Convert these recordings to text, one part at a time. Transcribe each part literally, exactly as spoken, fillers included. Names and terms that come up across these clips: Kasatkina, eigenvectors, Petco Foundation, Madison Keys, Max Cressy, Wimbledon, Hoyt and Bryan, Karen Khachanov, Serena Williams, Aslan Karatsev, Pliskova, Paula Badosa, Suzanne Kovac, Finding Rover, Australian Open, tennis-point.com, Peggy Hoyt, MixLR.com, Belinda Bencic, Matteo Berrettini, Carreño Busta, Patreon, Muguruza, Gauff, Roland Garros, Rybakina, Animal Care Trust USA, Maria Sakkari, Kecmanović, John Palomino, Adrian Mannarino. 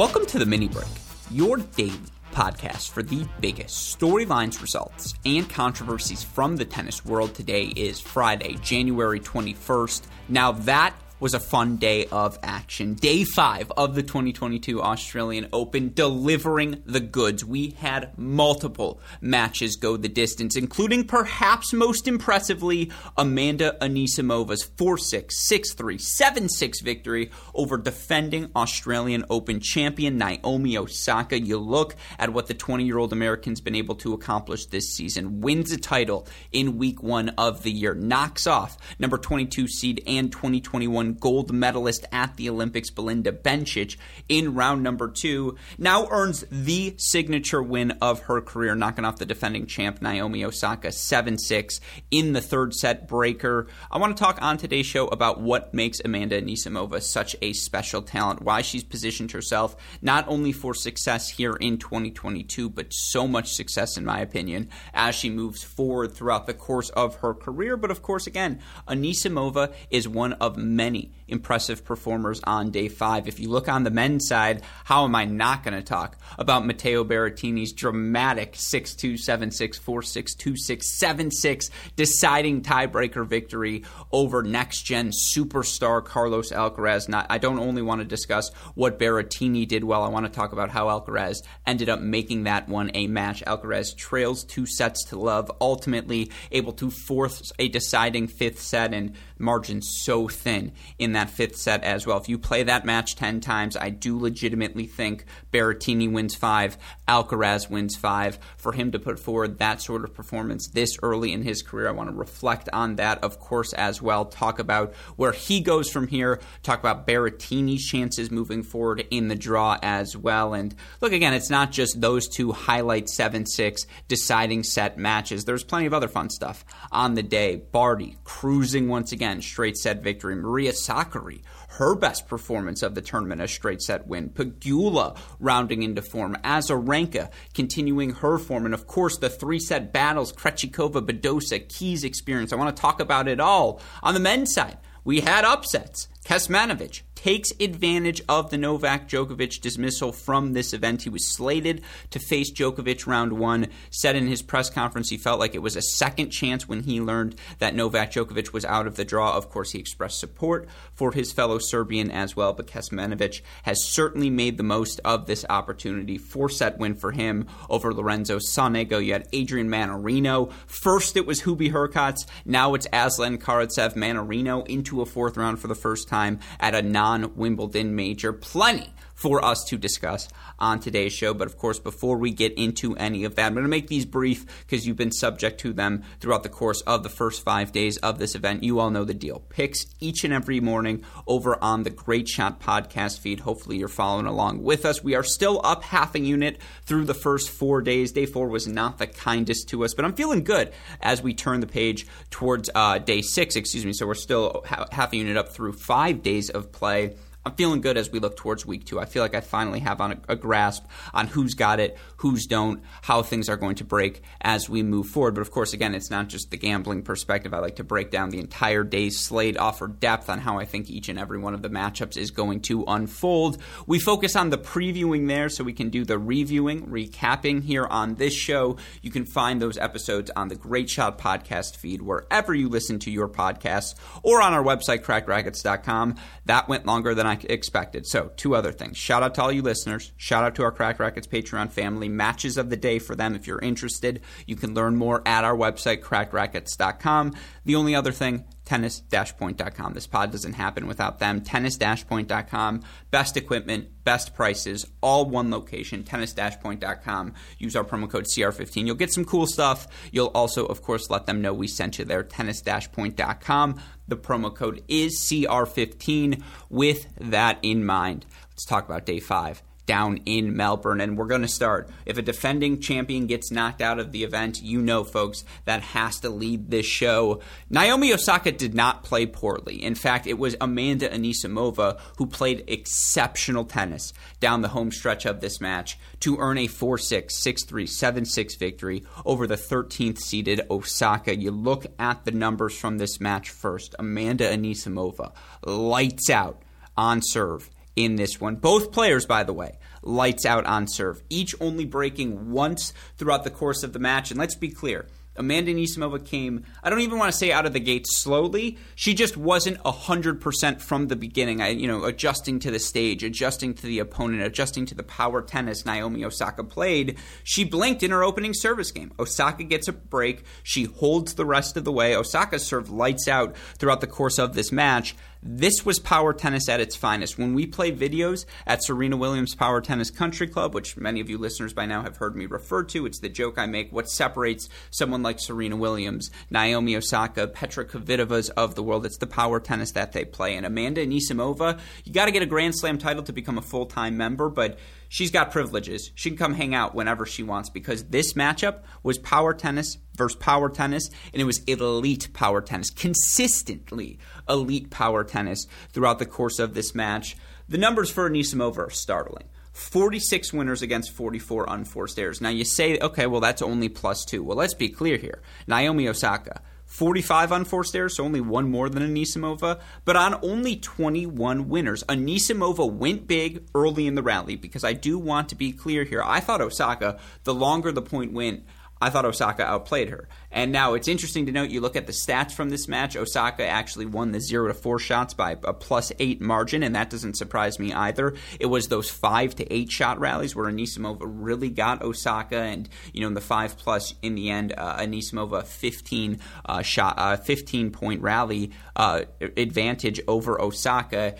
Welcome to The Mini Break, your daily podcast for the biggest storylines, results, and controversies from the tennis world. Today is Friday, January twenty-first. Now that was a fun day of action. Day five of the twenty twenty-two Australian Open, delivering the goods. We had multiple matches go the distance, including perhaps most impressively, Amanda Anisimov's four six, six three, seven six victory over defending Australian Open champion Naomi Osaka. You look at what the twenty-year-old American's been able to accomplish this season. Wins a title in week one of the year. Knocks off number twenty-two seed and twenty twenty-one gold medalist at the Olympics, Belinda Bencic, in round number two. Now earns the signature win of her career, knocking off the defending champ Naomi Osaka seven six in the third set breaker. I want to talk on today's show about what makes Amanda Anisimova such a special talent, why she's positioned herself not only for success here in twenty twenty-two, but so much success, in my opinion, as she moves forward throughout the course of her career. But of course, again, Anisimova is one of many impressive performers on day five. If you look on the men's side, how am I not going to talk about Matteo Berrettini's dramatic six two, seven six, four six, two six, seven six deciding tiebreaker victory over next-gen superstar Carlos Alcaraz? Not, I don't only want to discuss what Berrettini did well, I want to talk about how Alcaraz ended up making that one a match. Alcaraz trails two sets to love, ultimately able to force a deciding fifth set, and margin so thin in that fifth set as well. If you play that match ten times, I do legitimately think Berrettini wins five, Alcaraz wins five. For him to put forward that sort of performance this early in his career, I want to reflect on that, of course, as well. Talk about where he goes from here. Talk about Berrettini's chances moving forward in the draw as well. And look, again, it's not just those two highlight seven six deciding set matches. There's plenty of other fun stuff on the day. Barty cruising once again, straight set victory. Maria Sakkari, her best performance of the tournament, a straight set win. Pegula rounding into form. Azarenka continuing her form. And of course, the three set battles, Krejčíková, Badosa, Keys experience. I want to talk about it all. On the men's side, we had upsets. Kecmanović takes advantage of the Novak Djokovic dismissal from this event. He was slated to face Djokovic round one, said in his press conference he felt like it was a second chance when he learned that Novak Djokovic was out of the draw. Of course, he expressed support for his fellow Serbian as well, but Kecmanović has certainly made the most of this opportunity. Four-set win for him over Lorenzo Sonego. You had Adrian Mannarino. First it was Hubi Hurkacz. Now it's Aslan Karatsev. Mannarino into a fourth round for the first time at a non Wimbledon major. Plenty for us to discuss on today's show. But of course, before we get into any of that, I'm going to make these brief because you've been subject to them throughout the course of the first five days of this event. You all know the deal. Picks each and every morning over on the Great Shot podcast feed. Hopefully you're following along with us. We are still up half a unit through the first four days. Day four was not the kindest to us, but I'm feeling good as we turn the page towards uh, day six, excuse me. So we're still ha- half a unit up through five days of play. I'm feeling good as we look towards week two. I feel like I finally have on a, a grasp on who's got it, who's don't, how things are going to break as we move forward. But of course, again, it's not just the gambling perspective. I like to break down the entire day's slate, offer depth on how I think each and every one of the matchups is going to unfold. We focus on the previewing there, so we can do the reviewing, recapping here on this show. You can find those episodes on the Great Shot podcast feed wherever you listen to your podcasts, or on our website, Cracked Racquets dot com. That went longer than I expected. So, two other things. Shout out to all you listeners. Shout out to our Cracked Racquets Patreon family. Matches of the day for them. If you're interested, you can learn more at our website, Cracked Racquets dot com. The only other thing, tennis dash point dot com. This pod doesn't happen without them. tennis dash point dot com. Best equipment, best prices, all one location. tennis dash point dot com. Use our promo code C R fifteen. You'll get some cool stuff. You'll also, of course, let them know we sent you there. tennis dash point dot com. The promo code is C R fifteen. With that in mind, let's talk about day five down in Melbourne. And we're going to start. If a defending champion gets knocked out of the event, you know, folks, that has to lead this show. Naomi Osaka did not play poorly. In fact, it was Amanda Anisimova who played exceptional tennis down the home stretch of this match to earn a four six, six three, seven six victory over the thirteenth seeded Osaka. You look at the numbers from this match first. Amanda Anisimova lights out on serve in this one. Both players, by the way, lights out on serve, each only breaking once throughout the course of the match. And let's be clear, Amanda Anisimova came, I don't even want to say out of the gate slowly. She just wasn't one hundred percent from the beginning, I, you know, adjusting to the stage, adjusting to the opponent, adjusting to the power tennis Naomi Osaka played. She blinked in her opening service game. Osaka gets a break. She holds the rest of the way. Osaka's serve lights out throughout the course of this match. This was power tennis at its finest. When we play videos at Serena Williams Power Tennis Country Club, which many of you listeners by now have heard me refer to, it's the joke I make, what separates someone like Serena Williams, Naomi Osaka, Petra Kvitova's of the world, it's the power tennis that they play. And Amanda Anisimova, you got to get a Grand Slam title to become a full-time member, but she's got privileges. She can come hang out whenever she wants because this matchup was power tennis versus power tennis, and it was elite power tennis, consistently elite power tennis throughout the course of this match. The numbers for Anisimova are startling. forty-six winners against forty-four unforced errors. Now you say, okay, well that's only plus two. Well, let's be clear here. Naomi Osaka, forty-five unforced errors, so only one more than Anisimova, but on only twenty-one winners. Anisimova went big early in the rally because I do want to be clear here. I thought Osaka, the longer the point went, I thought Osaka outplayed her. And now it's interesting to note, you look at the stats from this match, Osaka actually won the zero to four shots by a plus eight margin, and that doesn't surprise me either. It was those five to eight shot rallies where Anisimova really got Osaka, and you know, in the five plus in the end, uh, Anisimova fifteen-point uh, uh, fifteen rally uh, advantage over Osaka.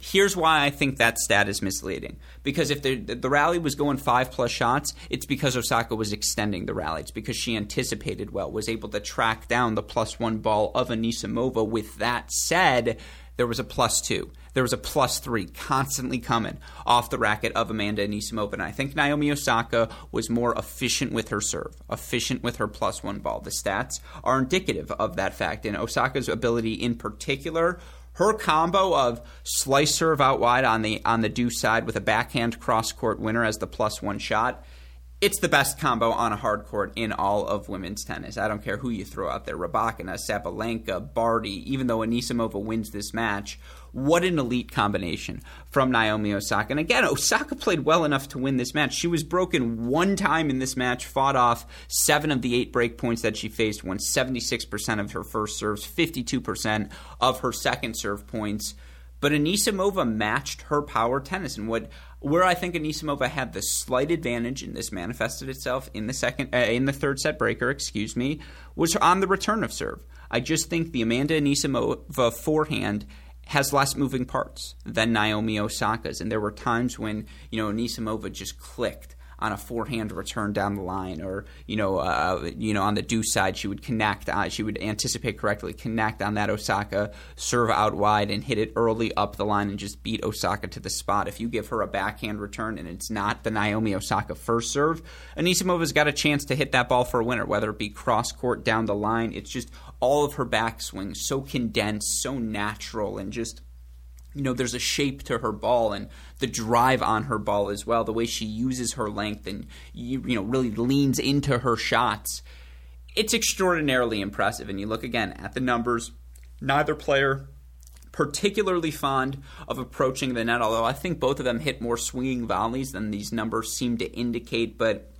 Here's why I think that stat is misleading. Because if the, the rally was going five-plus shots, it's because Osaka was extending the rally. It's because she anticipated well, was able to track down the plus-one ball of Anisimova. With that said, there was a plus-two. There was a plus-three constantly coming off the racket of Amanda Anisimova. And I think Naomi Osaka was more efficient with her serve, efficient with her plus-one ball. The stats are indicative of that fact. And Osaka's ability in particular, her combo of slice serve out wide on the on the deuce side with a backhand cross-court winner as the plus one shot, it's the best combo on a hard court in all of women's tennis. I don't care who you throw out there, Rybakina, Sabalenka, Barty, even though Anisimova wins this match. What an elite combination from Naomi Osaka. And again, Osaka played well enough to win this match. She was broken one time in this match, fought off seven of the eight break points that she faced, won seventy-six percent of her first serves, fifty-two percent of her second serve points. But Anisimova matched her power tennis. And what where I think Anisimova had the slight advantage, and this manifested itself in the second, uh, in the third set breaker, excuse me, was on the return of serve. I just think the Amanda Anisimova forehand has less moving parts than Naomi Osaka's. And there were times when, you know, Anisimova just clicked on a forehand return down the line, or, you know, uh, you know, on the deuce side, she would connect, uh, she would anticipate correctly, connect on that Osaka, serve out wide and hit it early up the line and just beat Osaka to the spot. If you give her a backhand return and it's not the Naomi Osaka first serve, Anisimova's got a chance to hit that ball for a winner, whether it be cross-court down the line. It's just all of her backswing so condensed, so natural, and just, you know, there's a shape to her ball and the drive on her ball as well, the way she uses her length and, you know, really leans into her shots. It's extraordinarily impressive. And you look again at the numbers, neither player particularly fond of approaching the net, although I think both of them hit more swinging volleys than these numbers seem to indicate. But,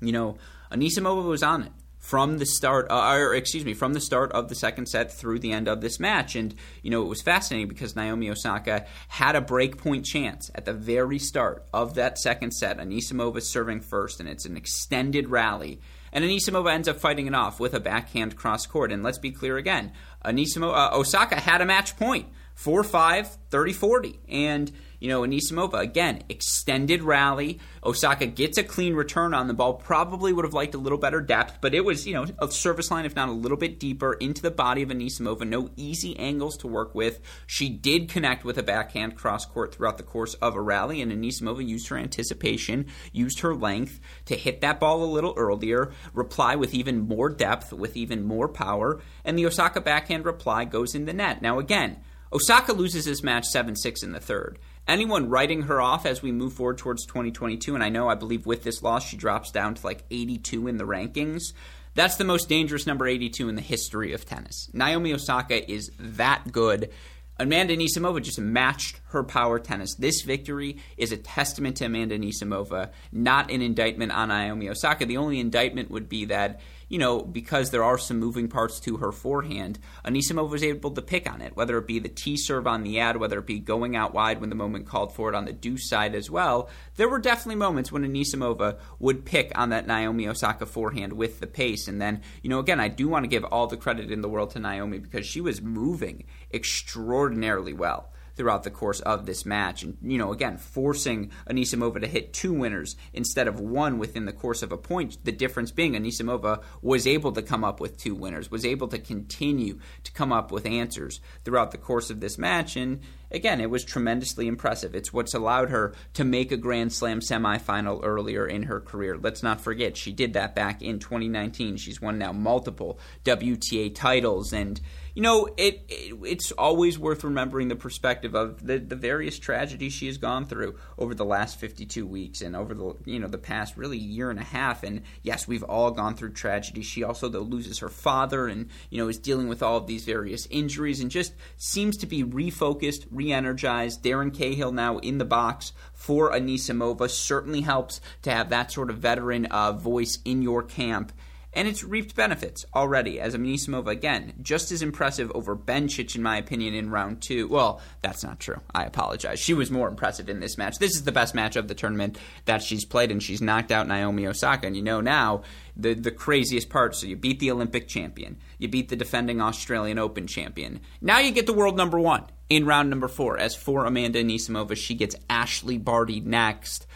you know, Anisimova was on it from the start, uh, or excuse me, from the start of the second set through the end of this match. And, you know, it was fascinating because Naomi Osaka had a break point chance at the very start of that second set. Anisimova serving first, and it's an extended rally. And Anisimova ends up fighting it off with a backhand cross court. And let's be clear again, Anisimova, uh, Osaka had a match point, four five, thirty forty. And, you know, Anisimova, again, extended rally. Osaka gets a clean return on the ball. Probably would have liked a little better depth, but it was, you know, a service line, if not a little bit deeper, into the body of Anisimova. No easy angles to work with. She did connect with a backhand cross-court throughout the course of a rally, and Anisimova used her anticipation, used her length to hit that ball a little earlier, reply with even more depth, with even more power, and the Osaka backhand reply goes in the net. Now, again, Osaka loses this match seven six in the third. Anyone writing her off as we move forward towards twenty twenty-two, and I know, I believe with this loss, she drops down to like eighty-two in the rankings. That's the most dangerous number eighty-two in the history of tennis. Naomi Osaka is that good. Amanda Anisimova just matched her power tennis. This victory is a testament to Amanda Anisimova, not an indictment on Naomi Osaka. The only indictment would be that, you know, because there are some moving parts to her forehand, Anisimova was able to pick on it, whether it be the tee serve on the ad, whether it be going out wide when the moment called for it on the deuce side as well. There were definitely moments when Anisimova would pick on that Naomi Osaka forehand with the pace. And then, you know, again, I do want to give all the credit in the world to Naomi because she was moving extraordinarily well throughout the course of this match. And, you know, again, forcing Anisimova to hit two winners instead of one within the course of a point, the difference being Anisimova was able to come up with two winners, was able to continue to come up with answers throughout the course of this match. And, again, it was tremendously impressive. It's what's allowed her to make a Grand Slam semifinal earlier in her career. Let's not forget, she did that back in twenty nineteen. She's won now multiple W T A titles. And, you know, it, it it's always worth remembering the perspective of the, the various tragedies she has gone through over the last fifty-two weeks and over the, you know, the past really year and a half. And yes, we've all gone through tragedy. She also, though, loses her father and, you know, is dealing with all of these various injuries and just seems to be refocused, re-energized. Darren Cahill now in the box for Anisimova certainly helps to have that sort of veteran uh, voice in your camp. And it's reaped benefits already, as Anisimova, again, just as impressive over Bencic, in my opinion, in round two. Well, that's not true. I apologize. She was more impressive in this match. This is the best match of the tournament that she's played, and she's knocked out Naomi Osaka. And you know now the, the craziest part. So you beat the Olympic champion. You beat the defending Australian Open champion. Now you get the world number one in round number four. As for Amanda Anisimova, she gets Ashley Barty next.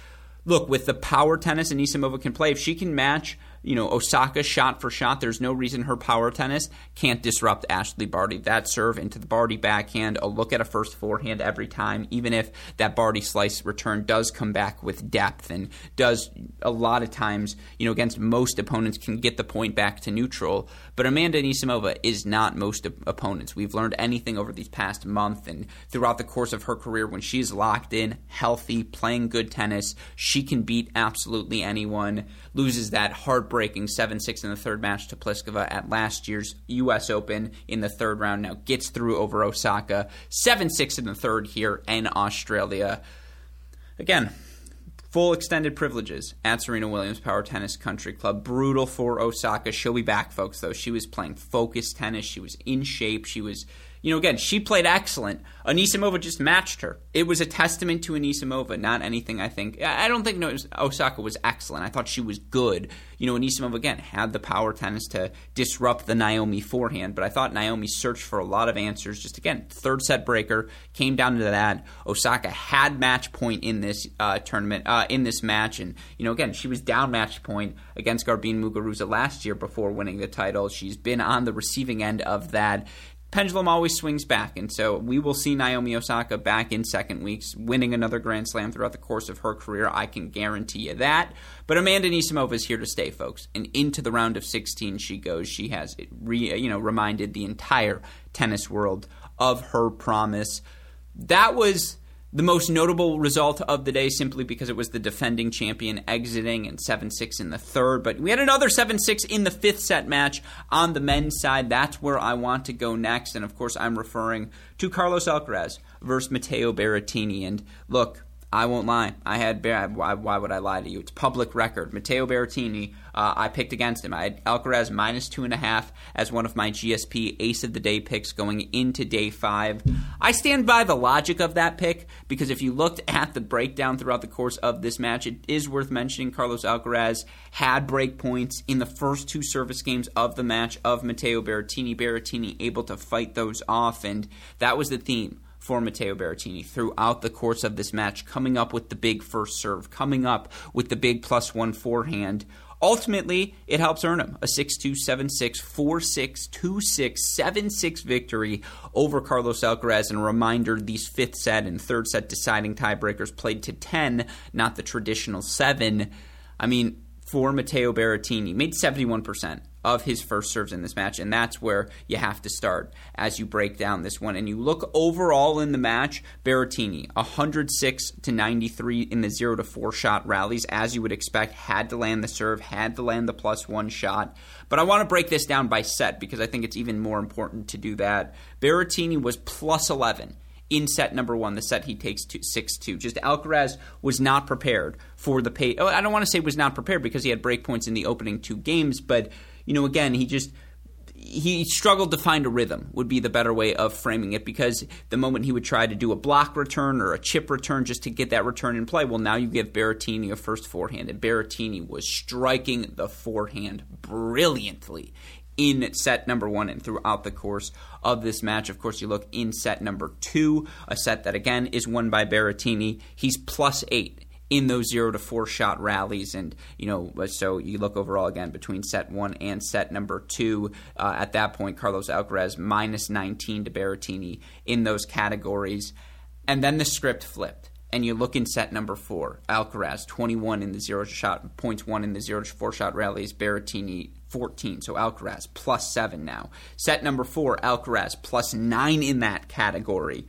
Look, with the power tennis Anisimova can play, if she can match, you know, Osaka shot for shot, there's no reason her power tennis can't disrupt Ashley Barty. That serve into the Barty backhand, a look at a first forehand every time, even if that Barty slice return does come back with depth and does a lot of times, you know, against most opponents can get the point back to neutral. But Amanda Anisimova is not most op- opponents. We've learned anything over these past month and throughout the course of her career when she's locked in, healthy, playing good tennis, she can beat absolutely anyone, loses that hard breaking seven six in the third match to Pliskova at last year's U S Open in the third round. Now gets through over Osaka. seven six in the third here in Australia. Again, full extended privileges at Serena Williams Power Tennis Country Club. Brutal for Osaka. She'll be back, folks, though. She was playing focused tennis. She was in shape. She was, you know, again, she played excellent. Anisimova just matched her. It was a testament to Anisimova, not anything I think. I don't think no, Osaka was excellent. I thought she was good. You know, Anisimova, again, had the power tennis to disrupt the Naomi forehand, but I thought Naomi searched for a lot of answers. Just, again, third set breaker, came down to that. Osaka had match point in this uh, tournament, uh, in this match, and, you know, again, she was down match point against Garbine Muguruza last year before winning the title. She's been on the receiving end of that. Pendulum always swings back, and so we will see Naomi Osaka back in second weeks, winning another Grand Slam throughout the course of her career. I can guarantee you that. But Amanda Anisimova is here to stay, folks, and into the round of sixteen she goes. She has re, you know, reminded the entire tennis world of her promise. That was the most notable result of the day simply because it was the defending champion exiting in seven six in the third. But we had another seven six in the fifth set match on the men's side. That's where I want to go next. And, of course, I'm referring to Carlos Alcaraz versus Matteo Berrettini. And, look, I won't lie. I had – why, why would I lie to you? It's public record. Matteo Berrettini, uh, I picked against him. I had Alcaraz minus two and a half as one of my G S P ace of the day picks going into day five. I stand by the logic of that pick because if you looked at the breakdown throughout the course of this match, it is worth mentioning Carlos Alcaraz had break points in the first two service games of the match of Matteo Berrettini. Berrettini able to fight those off, and that was the theme for Matteo Berrettini throughout the course of this match, coming up with the big first serve, coming up with the big plus one forehand. Ultimately, it helps earn him a six two, seven six, four six, two six, seven six victory over Carlos Alcaraz. And a reminder, these fifth set and third set deciding tiebreakers played to ten, not the traditional seven. I mean, for Matteo Berrettini. Made seventy-one percent of his first serves in this match, and that's where you have to start as you break down this one. And you look overall in the match, Berrettini, one hundred six to ninety-three in the zero to four shot rallies, as you would expect, had to land the serve, had to land the plus one shot. But I want to break this down by set because I think it's even more important to do that. Berrettini was plus eleven in set number one, the set he takes six two. Just Alcaraz was not prepared for the pace. Oh, I don't want to say was not prepared because he had break points in the opening two games, but you know, again, he just he struggled to find a rhythm would be the better way of framing it, because the moment he would try to do a block return or a chip return just to get that return in play, well, now you give Berrettini a first forehand, and Berrettini was striking the forehand brilliantly in set number one and throughout the course of this match. Of course, you look in set number two, a set that, again, is won by Berrettini. He's plus eight in those zero to four shot rallies. And, you know, so you look overall again between set one and set number two. Uh, at that point, Carlos Alcaraz minus nineteen to Berrettini in those categories. And then the script flipped. And you look in set number four, Alcaraz twenty-one in the zero shot, points one in the zero to four shot rallies, Berrettini fourteen, so Alcaraz plus seven now. Set number four, Alcaraz plus nine in that category.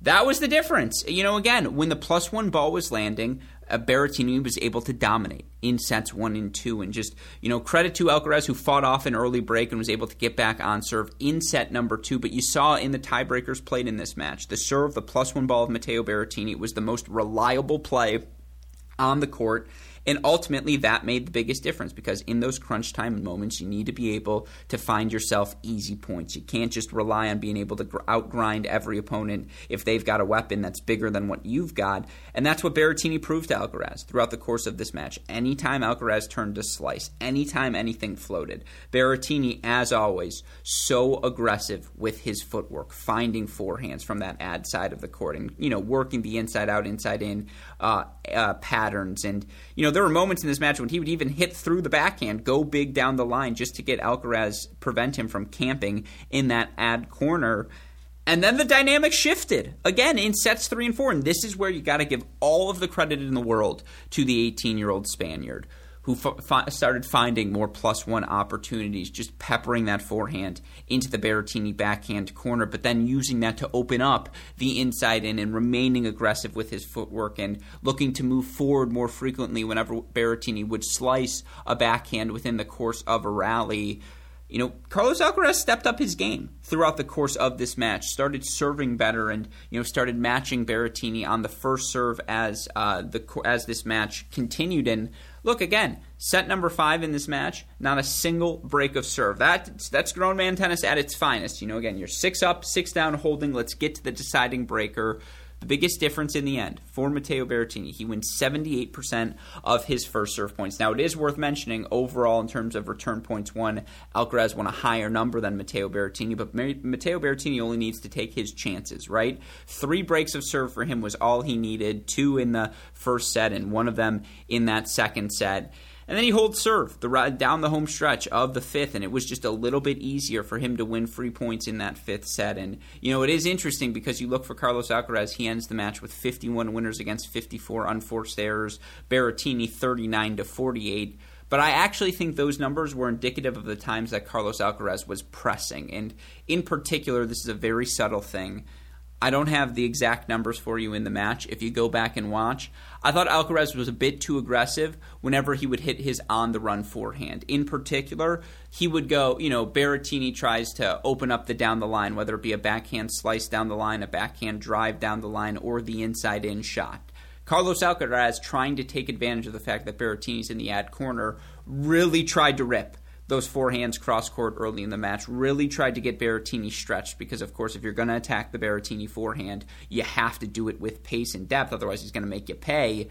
That was the difference. You know, again, when the plus one ball was landing, uh, Berrettini was able to dominate in sets one and two. And just, you know, credit to Alcaraz, who fought off an early break and was able to get back on serve in set number two. But you saw in the tiebreakers played in this match, the serve, the plus one ball of Matteo Berrettini was the most reliable play on the court. And ultimately, that made the biggest difference, because in those crunch time moments, you need to be able to find yourself easy points. You can't just rely on being able to gr- outgrind every opponent if they've got a weapon that's bigger than what you've got. And that's what Berrettini proved to Alcaraz throughout the course of this match. Anytime Alcaraz turned to slice, anytime anything floated, Berrettini, as always, so aggressive with his footwork, finding forehands from that ad side of the court and, you know, working the inside out, inside in uh, uh, patterns. And, you know, there were moments in this match when he would even hit through the backhand, go big down the line just to get Alcaraz, prevent him from camping in that ad corner. And then the dynamic shifted again in sets three and four. And this is where you got to give all of the credit in the world to the eighteen-year-old Spaniard, who f- started finding more plus one opportunities, just peppering that forehand into the Berrettini backhand corner, but then using that to open up the inside in and remaining aggressive with his footwork and looking to move forward more frequently whenever Berrettini would slice a backhand within the course of a rally. You know, Carlos Alcaraz stepped up his game throughout the course of this match, started serving better and, you know, started matching Berrettini on the first serve as uh, the as this match continued. And look, again, set number five in this match, not a single break of serve. That, that's grown man tennis at its finest. You know, again, you're six up, six down, holding. Let's get to the deciding breaker. The biggest difference in the end for Matteo Berrettini, he wins seventy-eight percent of his first serve points. Now, it is worth mentioning overall in terms of return points won, Alcaraz won a higher number than Matteo Berrettini, but Matteo Berrettini only needs to take his chances, right? Three breaks of serve for him was all he needed, two in the first set and one of them in that second set. And then he holds serve the, down the home stretch of the fifth, and it was just a little bit easier for him to win free points in that fifth set. And, you know, it is interesting because you look for Carlos Alcaraz, he ends the match with fifty-one winners against fifty-four unforced errors, Berrettini thirty-nine to forty-eight. But I actually think those numbers were indicative of the times that Carlos Alcaraz was pressing. And in particular, this is a very subtle thing. I don't have the exact numbers for you in the match. If you go back and watch, I thought Alcaraz was a bit too aggressive whenever he would hit his on-the-run forehand. In particular, he would go, you know, Berrettini tries to open up the down-the-line, whether it be a backhand slice down the line, a backhand drive down the line, or the inside-in shot. Carlos Alcaraz, trying to take advantage of the fact that Berrettini's in the ad corner, really tried to rip those forehands cross-court early in the match, really tried to get Berrettini stretched because, of course, if you're going to attack the Berrettini forehand, you have to do it with pace and depth, otherwise he's going to make you pay.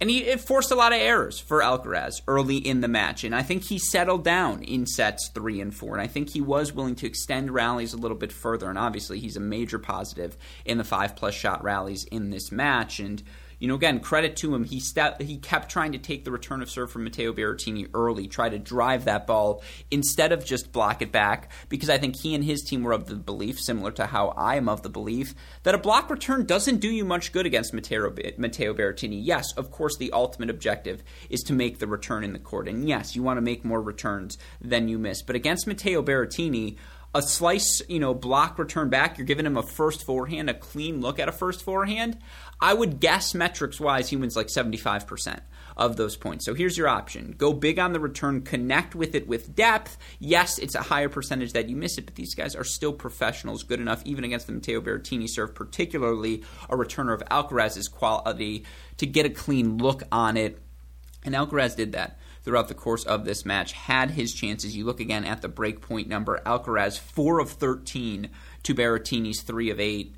And he it forced a lot of errors for Alcaraz early in the match, and I think he settled down in sets three and four, and I think he was willing to extend rallies a little bit further, and obviously he's a major positive in the five-plus shot rallies in this match, and you know, again, credit to him. He st- he kept trying to take the return of serve from Matteo Berrettini early, try to drive that ball instead of just block it back, because I think he and his team were of the belief, similar to how I am of the belief, that a block return doesn't do you much good against Matteo, Matteo Berrettini. Yes, of course, the ultimate objective is to make the return in the court. And yes, you want to make more returns than you miss. But against Matteo Berrettini, a slice, you know, block return back, you're giving him a first forehand, a clean look at a first forehand. I would guess metrics-wise he wins like seventy-five percent of those points. So here's your option. Go big on the return, connect with it with depth. Yes, it's a higher percentage that you miss it, but these guys are still professionals, good enough, even against the Matteo Berrettini serve, particularly a returner of Alcaraz's quality, to get a clean look on it. And Alcaraz did that throughout the course of this match, had his chances. You look again at the break point number. Alcaraz, four of thirteen to Berrettini's three of eight.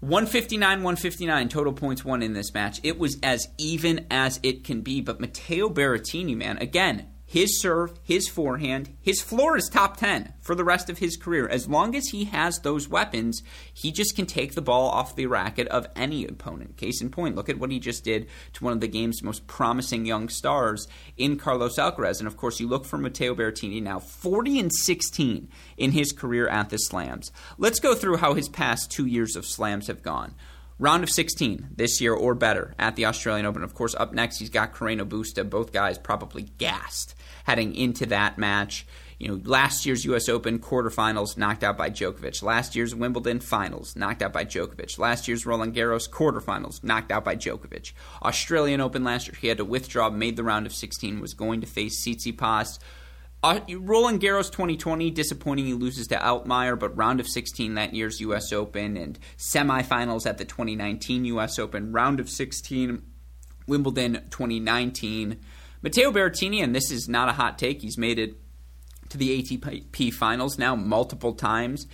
one fifty-nine, one fifty-nine, total points won in this match. It was as even as it can be. But Matteo Berrettini, man, again, his serve, his forehand, his floor is top ten for the rest of his career. As long as he has those weapons, he just can take the ball off the racket of any opponent. Case in point, look at what he just did to one of the game's most promising young stars in Carlos Alcaraz. And, of course, you look for Matteo Berrettini now, forty and sixteen in his career at the Slams. Let's go through how his past two years of Slams have gone. Round of sixteen this year or better at the Australian Open. Of course, up next, he's got Carreño Busta. Both guys probably gassed heading into that match. You know, last year's U S Open quarterfinals knocked out by Djokovic. Last year's Wimbledon finals knocked out by Djokovic. Last year's Roland Garros quarterfinals knocked out by Djokovic. Australian Open last year, he had to withdraw, made the round of sixteen, was going to face Tsitsipas. Uh, Roland Garros twenty twenty, disappointing, he loses to Altmaier, but round of sixteen that year's U S Open and semifinals at the twenty nineteen U S Open, round of sixteen, Wimbledon twenty nineteen. Matteo Berrettini, and this is not a hot take, he's made it to the A T P Finals now multiple times.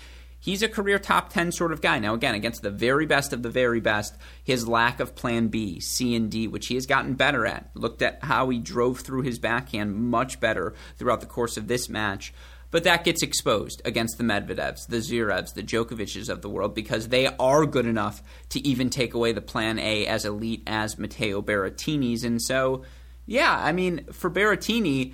He's a career top ten sort of guy. Now, again, against the very best of the very best, his lack of plan B, C, and D, which he has gotten better at. Looked at how he drove through his backhand much better throughout the course of this match. But that gets exposed against the Medvedevs, the Zverevs, the Djokovic's of the world, because they are good enough to even take away the plan A as elite as Matteo Berrettini's. And so, yeah, I mean, for Berrettini,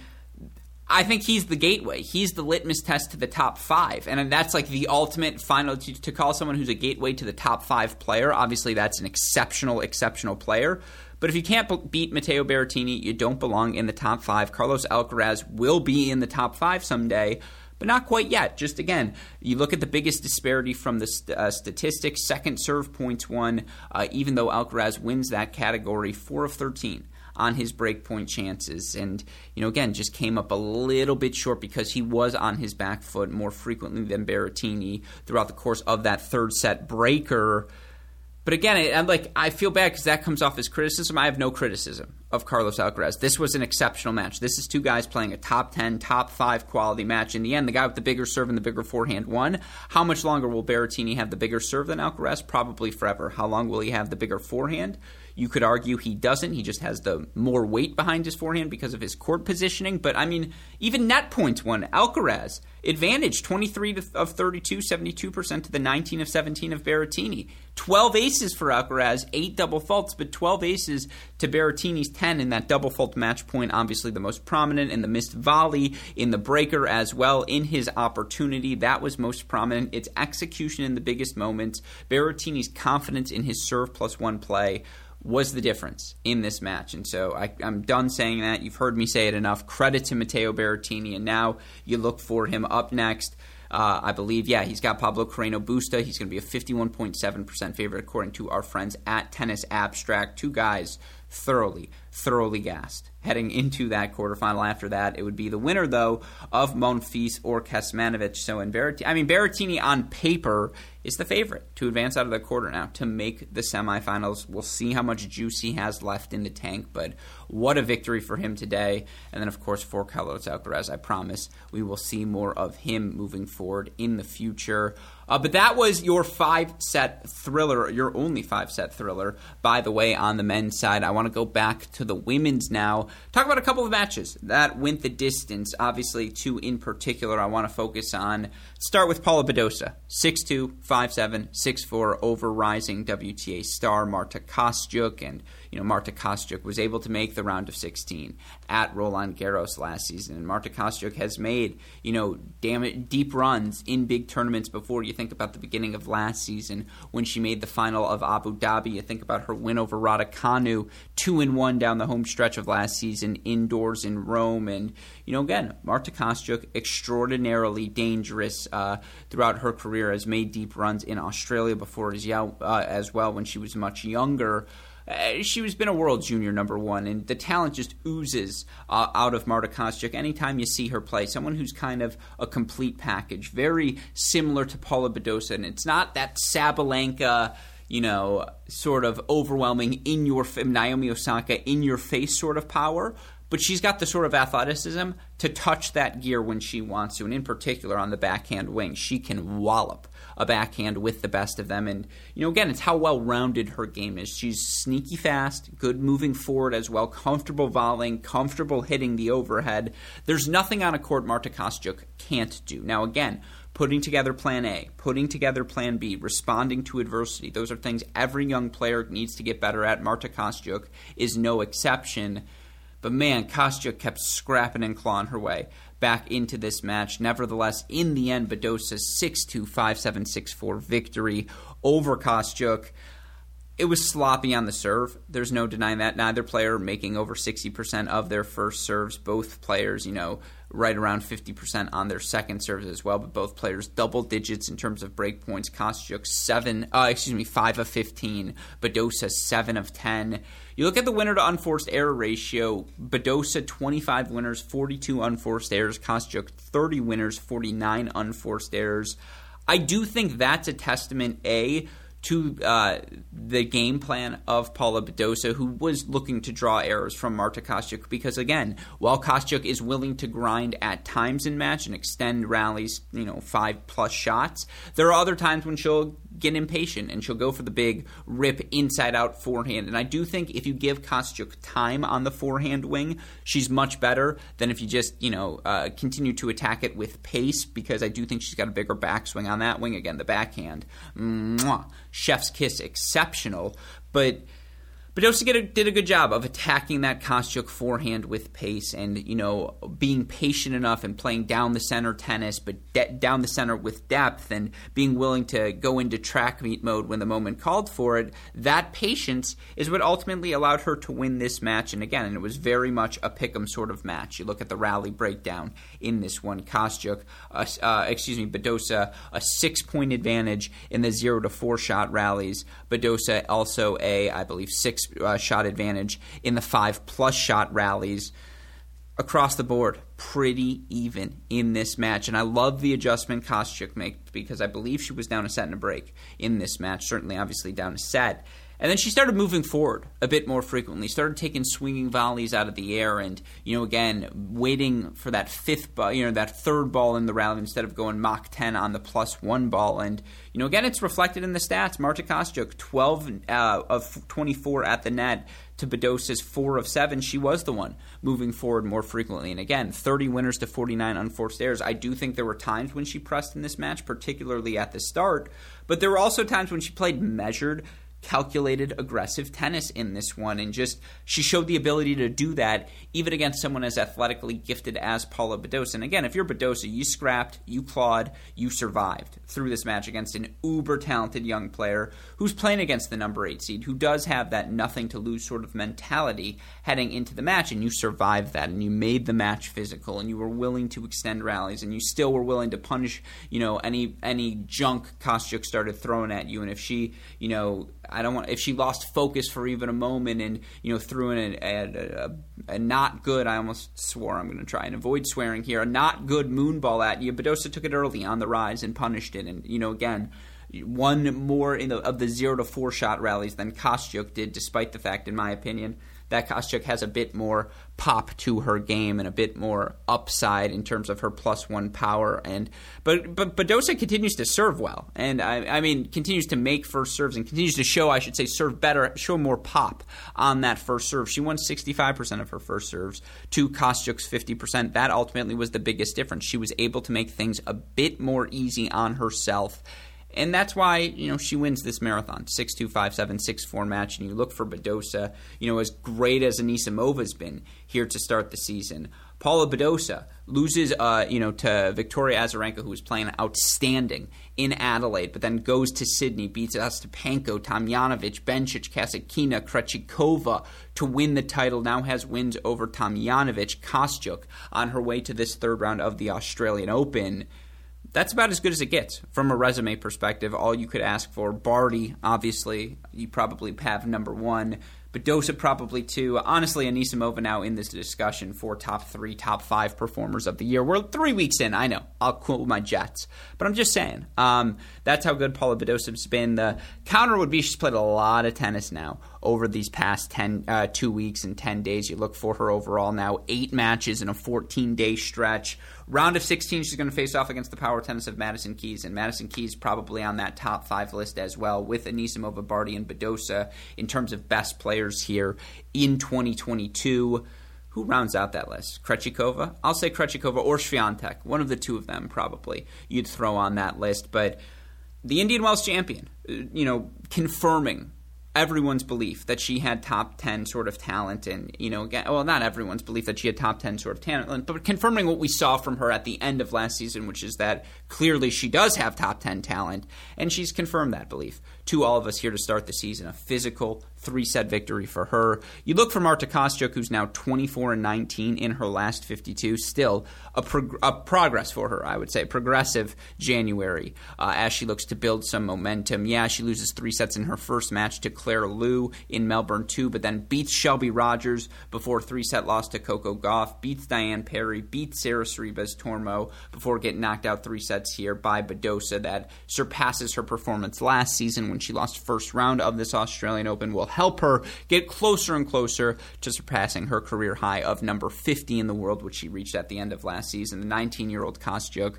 I think he's the gateway. He's the litmus test to the top five. And that's like the ultimate final. To, to call someone who's a gateway to the top five player, obviously that's an exceptional, exceptional player. But if you can't beat Matteo Berrettini, you don't belong in the top five. Carlos Alcaraz will be in the top five someday, but not quite yet. Just again, you look at the biggest disparity from the st- uh, statistics, second serve points won, uh, even though Alcaraz wins that category, four of thirteen. On his breakpoint chances. And, you know, again, just came up a little bit short because he was on his back foot more frequently than Berrettini throughout the course of that third set breaker. But again, I, I'm like, I feel bad because that comes off as criticism. I have no criticism of Carlos Alcaraz. This was an exceptional match. This is two guys playing a top ten, top five quality match. In the end, the guy with the bigger serve and the bigger forehand won. How much longer will Berrettini have the bigger serve than Alcaraz? Probably forever. How long will he have the bigger forehand? You could argue he doesn't. He just has the more weight behind his forehand because of his court positioning. But, I mean, even net points won. Alcaraz, advantage, twenty-three of thirty-two, seventy-two percent to the nineteen of seventeen of Berrettini. twelve aces for Alcaraz, eight double faults, but twelve aces to Berrettini's ten in that double fault match point, obviously the most prominent, in the missed volley, in the breaker as well, in his opportunity. That was most prominent. It's execution in the biggest moments. Berrettini's confidence in his serve plus one play was the difference in this match. And so I, I'm done saying that. You've heard me say it enough. Credit to Matteo Berrettini. And now you look for him up next. Uh, I believe, yeah, he's got Pablo Carreño Busta. He's going to be a fifty-one point seven percent favorite, according to our friends at Tennis Abstract. Two guys thoroughly, thoroughly gassed heading into that quarterfinal. After that, it would be the winner, though, of Monfils or Kecmanović. So, in Berrettini, I mean, Berrettini on paper is the favorite to advance out of the quarter now to make the semifinals. We'll see how much juice he has left in the tank, but what a victory for him today. And then, of course, for Carlos Alcaraz, I promise we will see more of him moving forward in the future. Uh, but that was your five-set thriller, your only five-set thriller, by the way, on the men's side. I want to go back to the women's now. Talk about a couple of matches that went the distance. Obviously, two in particular I want to focus on. Start with Paula Badosa. six two, five seven, six four over rising W T A star Marta Kostyuk. And, you know, Marta Kostyuk was able to make the round of sixteen at Roland Garros last season. And Marta Kostyuk has made, you know, damn it, deep runs in big tournaments before. You think about the beginning of last season when she made the final of Abu Dhabi. You think about her win over Raducanu, two and one down the home stretch of last season indoors in Rome. And, you know, again, Marta Kostyuk, extraordinarily dangerous uh, throughout her career, has made deep runs in Australia before as, uh, as well when she was much younger. Uh, she has been a world junior number one, and the talent just oozes uh, out of Marta Kostyuk anytime you see her play. Someone who's kind of a complete package, very similar to Paula Badosa, and it's not that Sabalenka, you know, sort of overwhelming in your Naomi Osaka in your face sort of power. But she's got the sort of athleticism to touch that gear when she wants to, and in particular on the backhand wing. She can wallop a backhand with the best of them. And, you know, again, it's how well-rounded her game is. She's sneaky fast, good moving forward as well, comfortable volleying, comfortable hitting the overhead. There's nothing on a court Marta Kostyuk can't do. Now, again, putting together plan A, putting together plan B, responding to adversity. Those are things every young player needs to get better at. Marta Kostyuk is no exception. But, man, Kostyuk kept scrapping and clawing her way back into this match. Nevertheless, in the end, Badosa's six two, five seven, six four victory over Kostyuk. It was sloppy on the serve. There's no denying that. Neither player making over sixty percent of their first serves. Both players, you know, right around fifty percent on their second serves as well. But both players double digits in terms of break points. Kostyuk seven, uh, excuse me, five of fifteen. Badosa seven of ten. You look at the winner to unforced error ratio. Badosa twenty-five winners, forty-two unforced errors. Kostyuk thirty winners, forty-nine unforced errors. I do think that's a testament, A, to uh, the game plan of Paula Badosa, who was looking to draw errors from Marta Kostyuk, because again, while Kostyuk is willing to grind at times in match and extend rallies, you know, five plus shots, there are other times when she'll get impatient and she'll go for the big rip inside out forehand. And I do think if you give Kostyuk time on the forehand wing, she's much better than if you just, you know, uh, continue to attack it with pace, because I do think she's got a bigger backswing on that wing. Again, the backhand, mwah, chef's kiss, exceptional. But Badosa did a, did a good job of attacking that Kostyuk forehand with pace and, you know, being patient enough and playing down the center tennis, but de- down the center with depth and being willing to go into track meet mode when the moment called for it. That patience is what ultimately allowed her to win this match. And again, and it was very much a pick'em sort of match. You look at the rally breakdown in this one. Kostyuk, uh, uh, excuse me, Badosa, a six-point advantage in the zero to four shot rallies. Badosa also a, I believe, six. Uh, shot advantage in the five-plus shot rallies. Across the board, pretty even in this match. And I love the adjustment Kostyuk made, because I believe she was down a set and a break in this match, certainly obviously down a set. And then she started moving forward a bit more frequently, started taking swinging volleys out of the air and, you know, again, waiting for that fifth ball, you know, that third ball in the rally instead of going Mach ten on the plus one ball. And, you know, again, it's reflected in the stats. Marta Kostyuk, twelve uh, of twenty-four at the net to Badosa's four of seven. She was the one moving forward more frequently. And again, thirty winners to forty-nine unforced errors. I do think there were times when she pressed in this match, particularly at the start, but there were also times when she played measured, calculated, aggressive tennis in this one, and just she showed the ability to do that even against someone as athletically gifted as Paula Badosa. And again, if you're Badosa, you scrapped, you clawed, you survived through this match against an uber-talented young player who's playing against the number eight seed, who does have that nothing-to-lose sort of mentality heading into the match, and you survived that, and you made the match physical, and you were willing to extend rallies, and you still were willing to punish, you know, any any junk Kostyuk started throwing at you. And if she, you know, I don't want if she lost focus for even a moment and, you know, threw in a, a, a, a not good, I almost swore, I'm going to try and avoid swearing here, a not good moonball at you. Badosa took it early on the rise and punished it. And, you know, again, one more in the, of the zero to four shot rallies than Kostyuk did, despite the fact, in my opinion, that Kostyuk has a bit more pop to her game and a bit more upside in terms of her plus one power. And but but Badosa continues to serve well, and I, I mean continues to make first serves and continues to show, I should say, serve better, show more pop on that first serve. She won sixty-five percent of her first serves to Kostyuk's fifty percent. That ultimately was the biggest difference. She was able to make things a bit more easy on herself. And that's why, you know, she wins this marathon, six two, five seven, six four match. And you look for Badosa, you know, as great as Anisimova's been here to start the season. Paula Badosa loses, uh, you know, to Victoria Azarenka, who was playing outstanding in Adelaide, but then goes to Sydney, beats Ostapenko, Tomjanovic, Bencic, Kasatkina, Krejčíková to win the title. Now has wins over Tomjanovic, Kostyuk on her way to this third round of the Australian Open. That's about as good as it gets from a resume perspective. All you could ask for. Barty, obviously, you probably have number one. Badosa probably two. Honestly, Anisimova now in this discussion for top three, top five performers of the year. We're three weeks in. I know. I'll quote my Jets. But I'm just saying. Um, that's how good Paula Badosa's been. The counter would be she's played a lot of tennis now over these past ten, uh, two weeks and ten days. You look for her overall now. Eight matches in a fourteen-day stretch. Round of sixteen, she's going to face off against the power tennis of Madison Keys. And Madison Keys probably on that top five list as well, with Anisimova, Barty, and Badosa in terms of best players here in twenty twenty-two. Who rounds out that list? Krejčíková? I'll say Krejčíková or Świątek. One of the two of them probably you'd throw on that list. But the Indian Wells champion, you know, confirming everyone's belief that she had top ten sort of talent, and, you know, again, well, not everyone's belief that she had top ten sort of talent, but confirming what we saw from her at the end of last season, which is that clearly she does have top ten talent, and she's confirmed that belief to all of us here to start the season. A physical three-set victory for her. You look for Marta Kostyuk, who's now twenty-four and nineteen in her last fifty-two. Still a, prog- a progress for her, I would say. Progressive January uh, as she looks to build some momentum. Yeah, she loses three sets in her first match to Claire Liu in Melbourne two, but then beats Shelby Rogers before three-set loss to Coco Gauff, beats Diane Parry, beats Sarah Sribes-Tormo before getting knocked out three sets here by Badosa. That surpasses her performance last season when she lost first round of this Australian Open. Will help her get closer and closer to surpassing her career high of number fifty in the world, which she reached at the end of last season. The nineteen-year-old Kostyuk,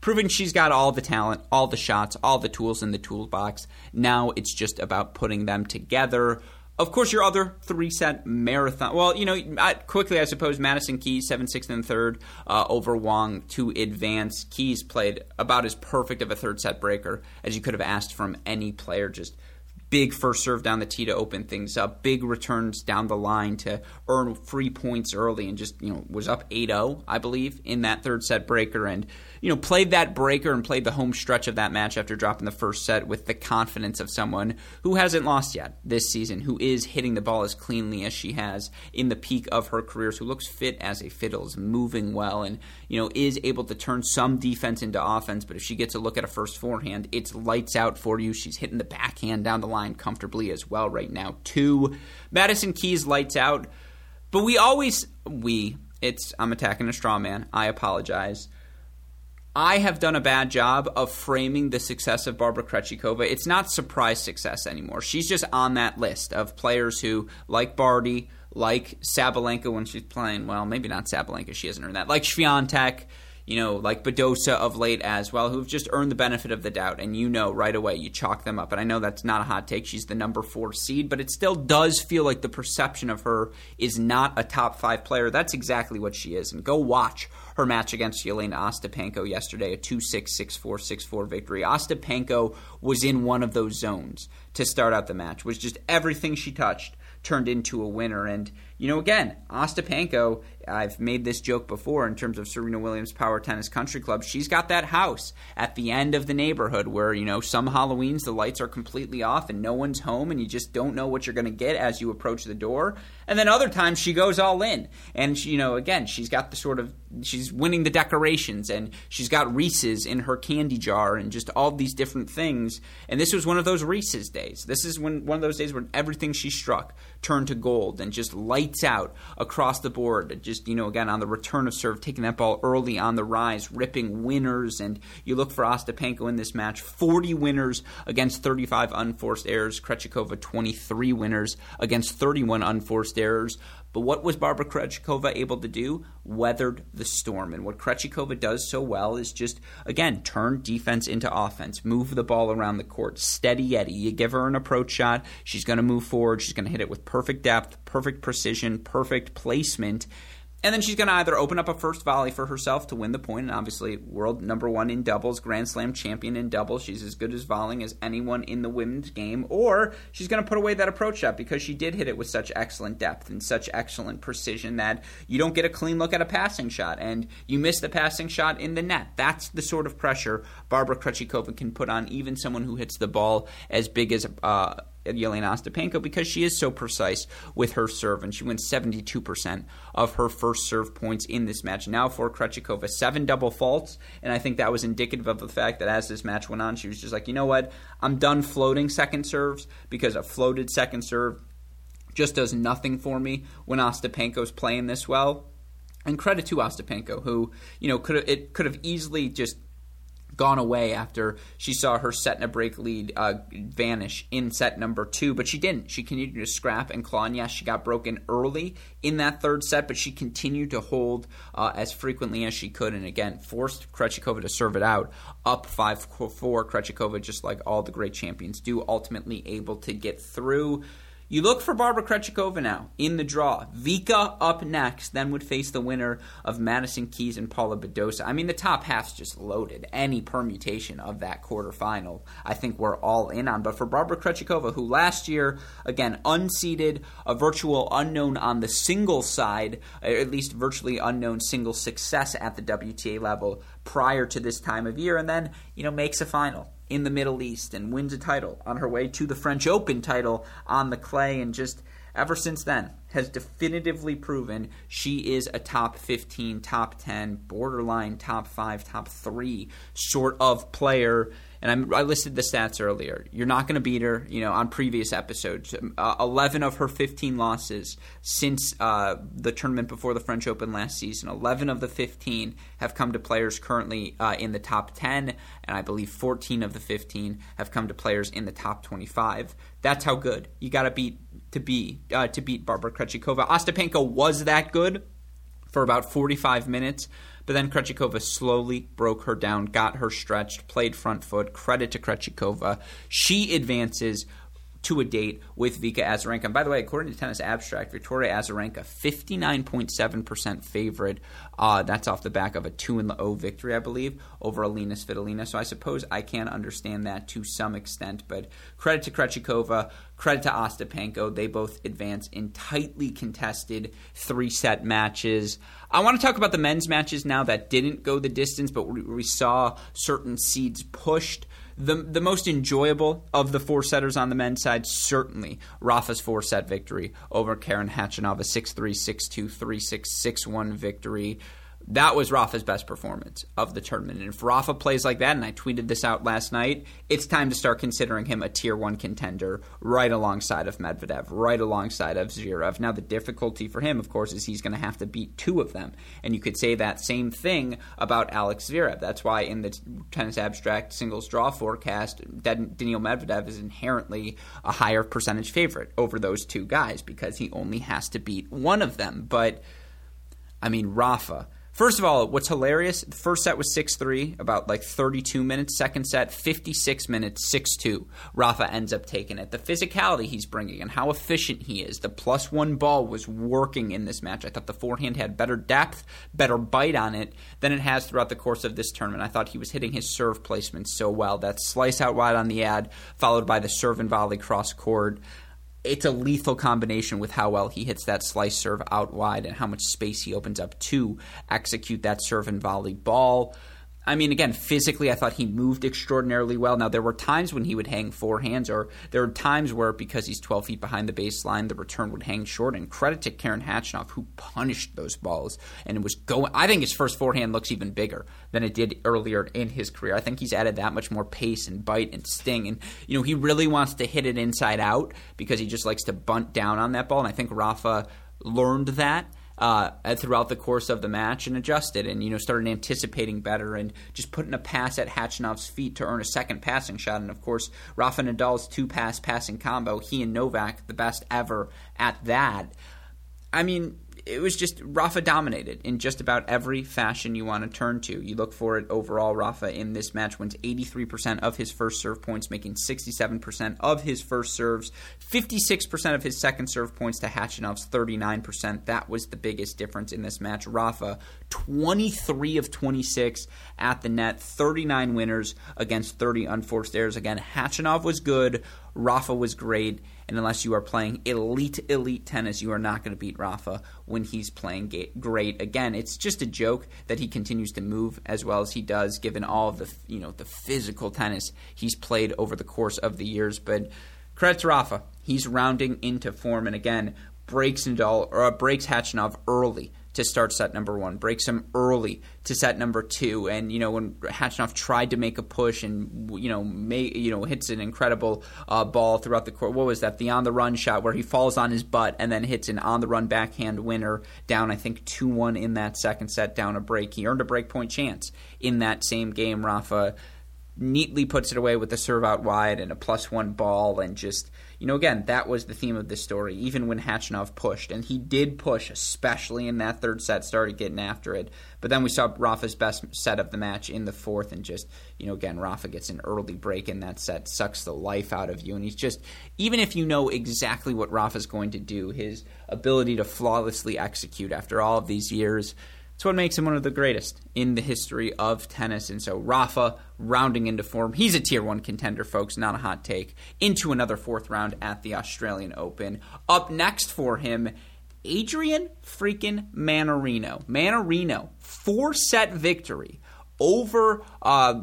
proving she's got all the talent, all the shots, all the tools in the toolbox. Now it's just about putting them together. Of course, your other three-set marathon. Well, you know, I, quickly, I suppose, Madison Keys, seven six and third uh, over Wong to advance. Keys played about as perfect of a third-set breaker as you could have asked from any player. Just big first serve down the tee to open things up. Big returns down the line to earn free points early, and just, you know, was up eight oh, I believe, in that third set breaker, and, you know, played that breaker and played the home stretch of that match after dropping the first set with the confidence of someone who hasn't lost yet this season, who is hitting the ball as cleanly as she has in the peak of her career, who looks fit as a fiddle, is moving well, and, you know, is able to turn some defense into offense. But if she gets a look at a first forehand, it's lights out for you. She's hitting the backhand down the line comfortably as well right now too. Madison Keys lights out, but we always we it's I'm attacking a straw man. I apologize. I have done a bad job of framing the success of Barbara Krejcikova. It's not surprise success anymore. She's just on that list of players who, like Barty, like Sabalenka when she's playing well, maybe not Sabalenka, she hasn't earned that, like Świątek, you know, like Badosa of late as well, who've just earned the benefit of the doubt. And you know right away, you chalk them up. And I know that's not a hot take. She's the number four seed, but it still does feel like the perception of her is not a top five player. That's exactly what she is. And go watch her match against Yelena Ostapenko yesterday, a two six, six four, six four victory. Ostapenko was in one of those zones to start out the match, was just everything she touched turned into a winner. And, you know, again, Ostapenko, I've made this joke before in terms of Serena Williams' Power Tennis Country Club. She's got that house at the end of the neighborhood where, you know, some Halloweens the lights are completely off and no one's home and you just don't know what you're going to get as you approach the door. And then other times she goes all in. And, she, you know, again, she's got the sort of – she's winning the decorations and she's got Reese's in her candy jar and just all these different things. And this was one of those Reese's days. This is when one of those days when everything she struck turned to gold and just light lights out across the board. Just, you know, again, on the return of serve, taking that ball early on the rise, ripping winners. And you look for Ostapenko in this match, forty winners against thirty-five unforced errors. Krejčíková, twenty-three winners against thirty-one unforced errors. But what was Barbara Krejčíková able to do? Weathered the storm. And what Krejčíková does so well is just, again, turn defense into offense, move the ball around the court, steady Eddie. You give her an approach shot, she's going to move forward, she's going to hit it with perfect depth, perfect precision, perfect placement. And then she's going to either open up a first volley for herself to win the point, and obviously world number one in doubles, Grand Slam champion in doubles. She's as good as volleying as anyone in the women's game. Or she's going to put away that approach shot because she did hit it with such excellent depth and such excellent precision that you don't get a clean look at a passing shot, and you miss the passing shot in the net. That's the sort of pressure Barbara Krejčíková can put on even someone who hits the ball as big as uh, – Yelena Ostapenko, because she is so precise with her serve, and she wins seventy-two percent of her first serve points in this match. Now for Krejčíková, seven double faults, and I think that was indicative of the fact that as this match went on, she was just like, you know what, I'm done floating second serves, because a floated second serve just does nothing for me when Ostapenko's playing this well. And credit to Ostapenko, who, you know, could it could have easily just gone away after she saw her set and a break lead uh, vanish in set number two, but she didn't. She continued to scrap and claw, and yes, she got broken early in that third set, but she continued to hold uh, as frequently as she could, and again, forced Krejčíková to serve it out, up five four. Krejčíková, just like all the great champions do, ultimately able to get through. You look for Barbara Krejčíková now in the draw. Vika up next, then would face the winner of Madison Keys and Paula Badosa. I mean, the top half's just loaded. Any permutation of that quarterfinal, I think we're all in on. But for Barbara Krejčíková, who last year, again, unseeded, a virtual unknown on the single side, or at least virtually unknown single success at the W T A level prior to this time of year, and then, you know, makes a final in the Middle East and wins a title on her way to the French Open title on the clay, and just ever since then has definitively proven she is a top fifteen, top ten, borderline top five, top three sort of player. And I'm, I listed the stats earlier. You're not going to beat her, you know, on previous episodes. Uh, eleven of her fifteen losses since uh, the tournament before the French Open last season, eleven of the fifteen have come to players currently uh, in the top ten, and I believe fourteen of the fifteen have come to players in the top twenty-five. That's how good you got to beat to be uh, to beat Barbara Krejčíková. Ostapenko was that good for about forty-five minutes. But then Krejčíková slowly broke her down, got her stretched, played front foot. Credit to Krejčíková. She advances to a date with Vika Azarenka. And by the way, according to Tennis Abstract, Victoria Azarenka, fifty-nine point seven percent favorite. Uh, that's off the back of a two oh victory, I believe, over Alina Svitolina. So I suppose I can understand that to some extent. But credit to Krejčíková. Credit to Ostapenko. They both advance in tightly contested three-set matches. I want to talk about the men's matches now that didn't go the distance, but we saw certain seeds pushed. The, the most enjoyable of the four-setters on the men's side, certainly Rafa's four-set victory over Karen Khachanov, a six three, six two, three six, six one victory. That was Rafa's best performance of the tournament. And if Rafa plays like that, and I tweeted this out last night, it's time to start considering him a tier one contender right alongside of Medvedev, right alongside of Zverev. Now the difficulty for him, of course, is he's going to have to beat two of them. And you could say that same thing about Alex Zverev. That's why in the Tennis Abstract singles draw forecast, Daniil Medvedev is inherently a higher percentage favorite over those two guys because he only has to beat one of them. But, I mean, Rafa... First of all, what's hilarious, the first set was six three, about like thirty-two minutes. Second set, fifty-six minutes, six two. Rafa ends up taking it. The physicality he's bringing and how efficient he is. The plus one ball was working in this match. I thought the forehand had better depth, better bite on it than it has throughout the course of this tournament. I thought he was hitting his serve placement so well. That slice out wide on the ad, followed by the serve and volley cross-court. It's a lethal combination with how well he hits that slice serve out wide and how much space he opens up to execute that serve and volley ball. I mean, again, physically, I thought he moved extraordinarily well. Now, there were times when he would hang forehands, or there were times where, because he's twelve feet behind the baseline, the return would hang short. And credit to Karen Khachanov, who punished those balls. And it was going. I think his first forehand looks even bigger than it did earlier in his career. I think he's added that much more pace and bite and sting. And, you know, he really wants to hit it inside out because he just likes to bunt down on that ball. And I think Rafa learned that uh, throughout the course of the match and adjusted and, you know, started anticipating better and just putting a pass at Khachanov's feet to earn a second passing shot. And, of course, Rafa Nadal's two-pass passing combo, he and Novak, the best ever at that. I mean, it was just Rafa dominated in just about every fashion you want to turn to. You look for it overall. Rafa in this match wins eighty-three percent of his first serve points, making sixty-seven percent of his first serves, fifty-six percent of his second serve points to Khachanov's thirty-nine percent. That was the biggest difference in this match. Rafa, twenty-three of twenty-six at the net, thirty-nine winners against thirty unforced errors. Again, Khachanov was good. Rafa was great. And unless you are playing elite, elite tennis, you are not going to beat Rafa when he's playing great. Again, it's just a joke that he continues to move as well as he does, given all of the, you know, the physical tennis he's played over the course of the years. But credit to Rafa. He's rounding into form and, again, breaks Nadal, or breaks Khachanov early to start set number one, breaks him early to set number two. And, you know, when Khachanov tried to make a push and, you know, may, you know hits an incredible uh, ball throughout the court. What was that? The on-the-run shot where he falls on his butt and then hits an on-the-run backhand winner down, I think, two one in that second set, down a break. He earned a break point chance in that same game. Rafa neatly puts it away with a serve out wide and a plus one ball and just... You know, again, that was the theme of this story, even when Khachanov pushed. And he did push, especially in that third set, started getting after it. But then we saw Rafa's best set of the match in the fourth. And just, you know, again, Rafa gets an early break in that set, sucks the life out of you. And he's just, even if you know exactly what Rafa's going to do, his ability to flawlessly execute after all of these years, it's what makes him one of the greatest in the history of tennis. And so Rafa rounding into form. He's a tier one contender, folks, not a hot take, into another fourth round at the Australian Open. Up next for him, Adrian freaking Mannarino. Mannarino, four-set victory over uh,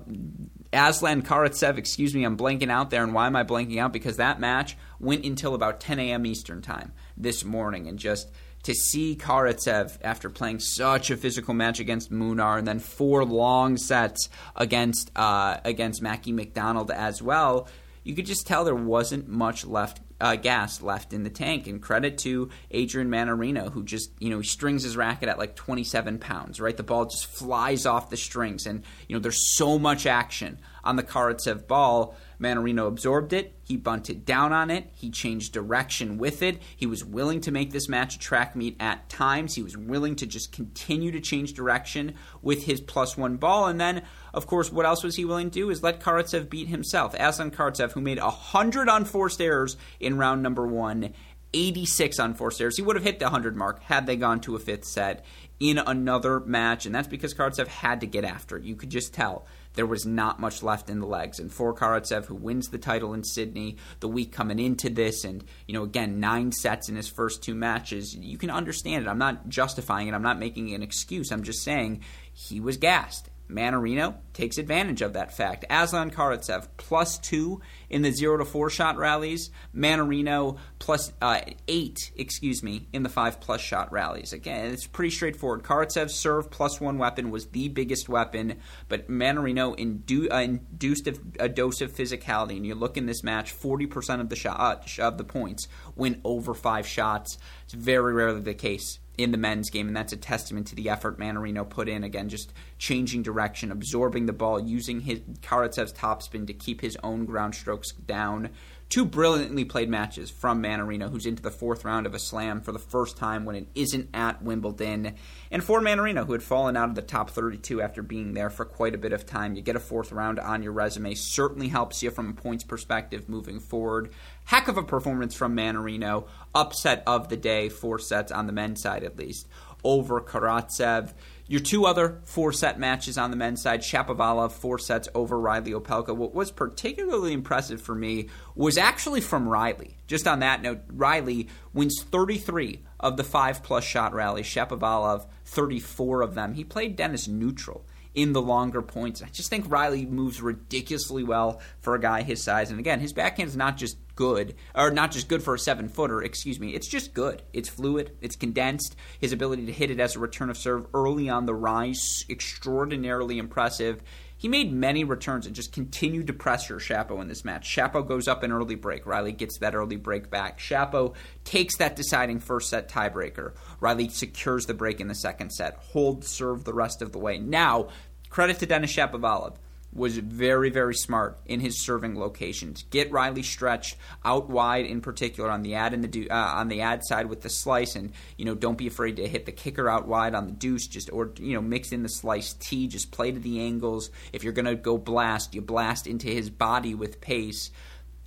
Aslan Karatsev. Excuse me, I'm blanking out there. And why am I blanking out? Because that match went until about ten a.m. Eastern time this morning, and just... to see Karatsev, after playing such a physical match against Munar and then four long sets against uh, against Mackie McDonald as well, you could just tell there wasn't much left uh, gas left in the tank. And credit to Adrian Mannarino, who just, you know, he strings his racket at like twenty-seven pounds, right? The ball just flies off the strings, and, you know, there's so much action on the Karatsev ball. Mannarino absorbed it. He bunted down on it. He changed direction with it. He was willing to make this match a track meet at times. He was willing to just continue to change direction with his plus one ball. And then, of course, what else was he willing to do is let Karatsev beat himself. Aslan Karatsev, who made one hundred unforced errors in round number one, eighty-six unforced errors. He would have hit the one hundred mark had they gone to a fifth set in another match, and that's because Karatsev had to get after it. You could just tell there was not much left in the legs. And for Karatsev, who wins the title in Sydney the week coming into this, and, you know, again, nine sets in his first two matches, you can understand it. I'm not justifying it. I'm not making an excuse. I'm just saying he was gassed. Mannarino takes advantage of that fact. Aslan Karatsev, plus two in the zero to four shot rallies. Mannarino, plus uh, eight, excuse me, in the five plus shot rallies. Again, it's pretty straightforward. Karatsev's serve plus one weapon was the biggest weapon, but Mannarino indu- uh, induced a, a dose of physicality. And you look in this match, forty percent of the shot, of the points went over five shots. It's very rarely the case in the men's game, and that's a testament to the effort Mannarino put in. Again, just changing direction, absorbing the ball, using his Karatsev's topspin to keep his own ground strokes down. Two brilliantly played matches from Mannarino, who's into the fourth round of a slam for the first time when it isn't at Wimbledon. And for Mannarino, who had fallen out of the top thirty-two after being there for quite a bit of time, you get a fourth round on your resume. Certainly helps you from a points perspective moving forward. Heck of a performance from Mannarino. Upset of the day, four sets on the men's side at least, over Karatsev. Your two other four-set matches on the men's side, Shapovalov, four sets over Riley Opelka. What was particularly impressive for me was actually from Riley. Just on that note, Riley wins thirty-three of the five-plus shot rallies. Shapovalov, thirty-four of them. He played Dennis neutral in the longer points. I just think Riley moves ridiculously well for a guy his size. And again, his backhand's not just good, or not just good for a seven-footer, excuse me. It's just good. It's fluid. It's condensed. His ability to hit it as a return of serve early on the rise, extraordinarily impressive. He made many returns and just continued to pressure Shapo in this match. Shapo goes up an early break. Riley gets that early break back. Shapo takes that deciding first set tiebreaker. Riley secures the break in the second set. Hold serve the rest of the way. Now, credit to Denis Shapovalov. Was very, very smart in his serving locations. Get Riley stretched out wide, in particular on the ad and the do, uh, on the ad side with the slice, and you know don't be afraid to hit the kicker out wide on the deuce, just or you know mix in the slice tee. Just play to the angles. If you're gonna go blast, you blast into his body with pace,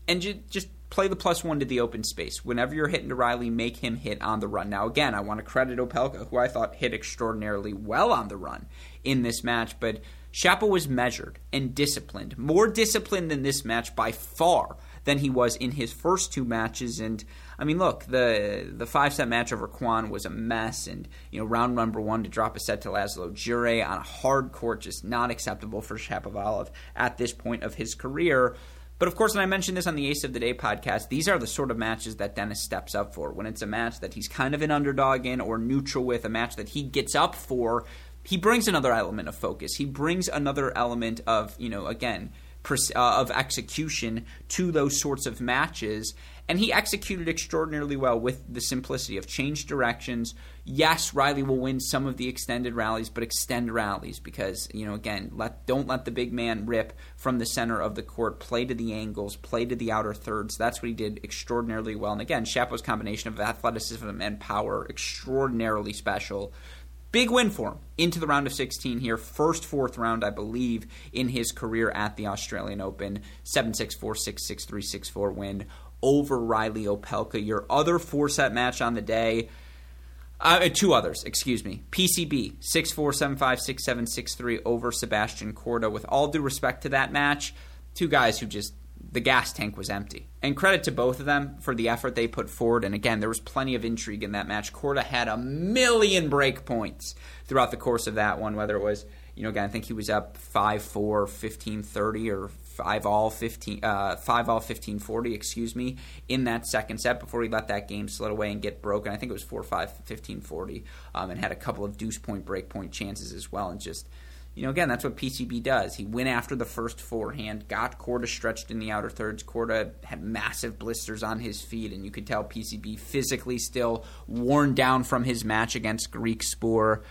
and ju- just play the plus one to the open space. Whenever you're hitting to Riley, make him hit on the run. Now again, I want to credit Opelka, who I thought hit extraordinarily well on the run in this match, but Shapo was measured and disciplined, more disciplined in this match by far than he was in his first two matches. And, I mean, look, the the five-set match over Kwan was a mess, and, you know, round number one to drop a set to Laszlo Jure on a hard court, just not acceptable for Shapovalov at this point of his career. But, of course, and I mentioned this on the Ace of the Day podcast, these are the sort of matches that Dennis steps up for. When it's a match that he's kind of an underdog in or neutral with, a match that he gets up for, he brings another element of focus. He brings another element of, you know, again, pers- uh, of execution to those sorts of matches. And he executed extraordinarily well with the simplicity of change directions. Yes, Riley will win some of the extended rallies, but extend rallies because, you know, again, let, don't let the big man rip from the center of the court. Play to the angles, play to the outer thirds. That's what he did extraordinarily well. And again, Shapo's combination of athleticism and power, extraordinarily special. Big win for him into the round of sixteen here. First fourth round, I believe, in his career at the Australian Open. seven six four, six six three, six four win over Riley Opelka. Your other four-set match on the day, uh, two others, excuse me. P C B, six four, seven five, six seven, six three over Sebastian Korda. With all due respect to that match, two guys who just, the gas tank was empty. And credit to both of them for the effort they put forward. And again, there was plenty of intrigue in that match. Korda had a million break points throughout the course of that one, whether it was, you know, again, I think he was up five four, fifteen thirty, or five all, fifteen, uh, five all, fifteen forty, excuse me, in that second set before he let that game slid away and get broken. I think it was four five, fifteen forty, um, and had a couple of deuce point break point chances as well, and just, you know, again, that's what P C B does. He went after the first forehand, got Korda stretched in the outer thirds. Korda had massive blisters on his feet, and you could tell P C B physically still worn down from his match against Greek Spore.